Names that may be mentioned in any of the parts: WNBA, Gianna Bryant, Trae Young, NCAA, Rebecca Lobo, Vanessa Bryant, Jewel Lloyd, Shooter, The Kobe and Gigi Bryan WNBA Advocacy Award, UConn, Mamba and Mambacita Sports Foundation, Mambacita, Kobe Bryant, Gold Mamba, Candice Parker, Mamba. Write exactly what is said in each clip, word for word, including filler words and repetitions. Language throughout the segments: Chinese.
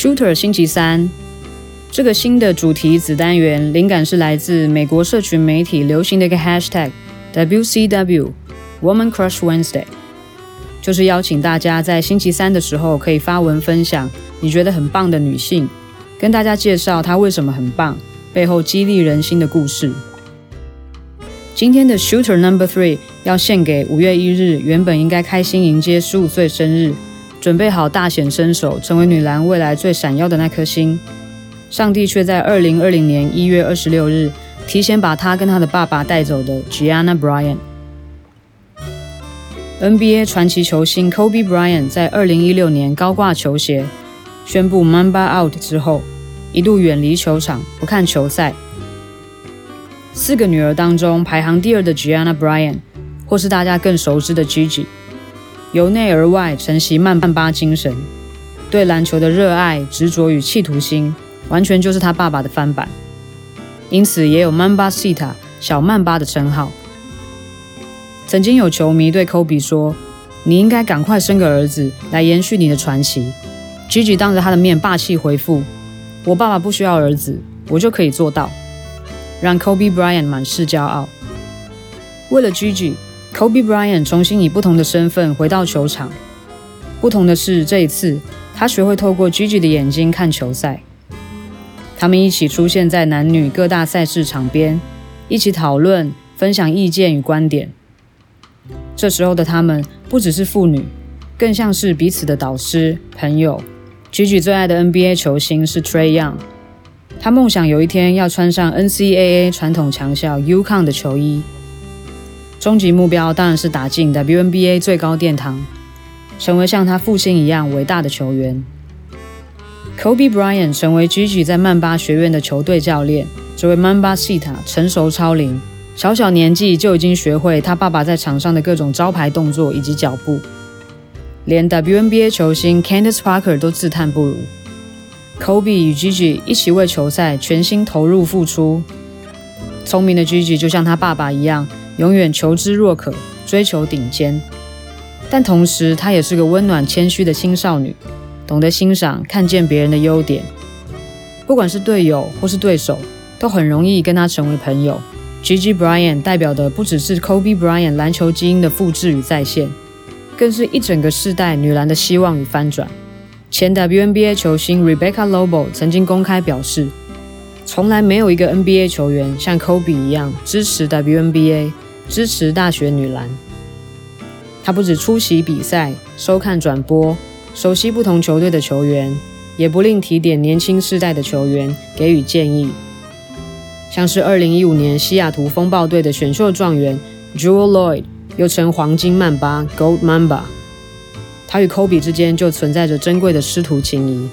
Shooter 星期三。这个新的主题子单元灵感是来自美国社群媒体流行的一个 hashtag W C W Woman Crush Wednesday， 就是邀请大家在星期三的时候可以发文分享你觉得很棒的女性，跟大家介绍她为什么很棒，背后激励人心的故事。今天的 Shooter number three 要献给五月一日原本应该开心迎接十五岁生日，准备好大显身手成为女篮未来最闪耀的那颗星，上帝却在二零二零年一月二十六日提前把她跟她的爸爸带走的 Gianna Bryant。N B A 传奇球星 Kobe Bryant 在二零一六年高挂球鞋，宣布 Mamba out 之后，一度远离球场，不看球赛。四个女儿当中，排行第二的 Gianna Bryant， 或是大家更熟知的 Gigi， 由内而外承袭曼巴精神，对篮球的热爱、执着与企图心，完全就是她爸爸的翻版，因此也有 Mambacita 小曼巴的称号。曾经有球迷对 Kobe 说，你应该赶快生个儿子来延续你的传奇。 Gigi 当着他的面霸气回复，我爸爸不需要儿子，我就可以做到，让 Kobe Bryant 满是骄傲。为了 Gigi， Kobe Bryant 重新以不同的身份回到球场，不同的是，这一次他学会透过 Gigi 的眼睛看球赛。他们一起出现在男女各大赛事场边，一起讨论分享意见与观点。这时候的他们不只是父女，更像是彼此的导师、朋友。Gigi 最爱的 N B A 球星是 Trae Young， 他梦想有一天要穿上 N C A A 传统强校 UConn 的球衣，终极目标当然是打进 W N B A 最高殿堂，成为像他父亲一样伟大的球员。Kobe Bryant 成为 Gigi 在曼巴学院的球队教练，这位 Mambacita 成熟超龄，小小年纪就已经学会他爸爸在场上的各种招牌动作以及脚步，连 W N B A 球星 Candice Parker 都自叹不如。Kobe 与 Gigi 一起为球赛全心投入付出，聪明的 Gigi 就像他爸爸一样，永远求知若渴，追求顶尖，但同时她也是个温暖谦虚的青少女，懂得欣赏看见别人的优点，不管是队友或是对手，都很容易跟他成为朋友。Gigi Bryant 代表的不只是 Kobe Bryant 篮球基因的复制与再现，更是一整个世代女篮的希望与翻转。前 W N B A 球星 Rebecca Lobo 曾经公开表示，从来没有一个 N B A 球员像 Kobe 一样支持 W N B A， 支持大学女篮。她不只出席比赛、收看转播，熟悉不同球队的球员，也不吝提点年轻世代的球员，给予建议。像是二零一五年西雅图风暴队的选秀状元 Jewel Lloyd， 又称黄金曼巴 Gold Mamba， 他与 Kobe 之间就存在着珍贵的师徒情谊。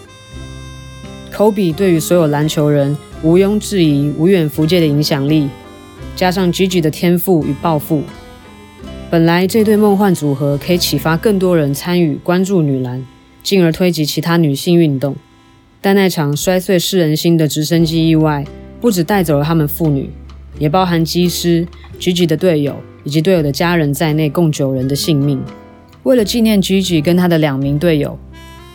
Kobe 对于所有篮球人毋庸置疑、无远弗届的影响力，加上 Gigi 的天赋与抱负，本来这对梦幻组合可以启发更多人参与关注女篮，进而推及其他女性运动，但那场摔碎世人心的直升机意外不只带走了他们父女，也包含机师、Gigi 的队友以及队友的家人在内，共九人的性命。为了纪念 Gigi 跟他的两名队友，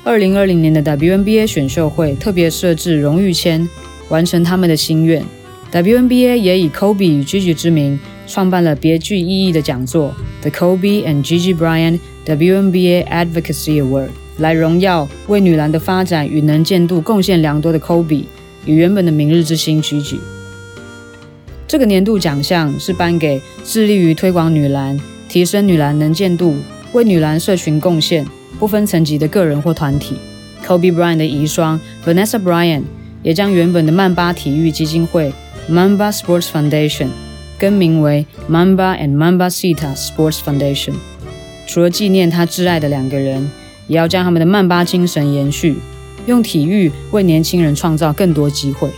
二零二零年的 W N B A 选秀会特别设置荣誉签，完成他们的心愿。W N B A 也以 Kobe 与 Gigi 之名，创办了别具意义的讲座 The Kobe and Gigi Bryan W N B A Advocacy Award， 来荣耀为女篮的发展与能见度贡献良多的 Kobe与原本的明日之星 Gigi。 这个年度奖项是颁给致力于推广女篮、提升女篮能见度、为女篮社群贡献不分层级的个人或团体。 Kobe Bryant 的遗孀 Vanessa Bryant 也将原本的曼巴体育基金会 Mamba Sports Foundation 更名为 Mamba and Mambacita Sports Foundation， 除了纪念她挚爱的两个人，也要将他们的曼巴精神延续，用体育为年轻人创造更多机会。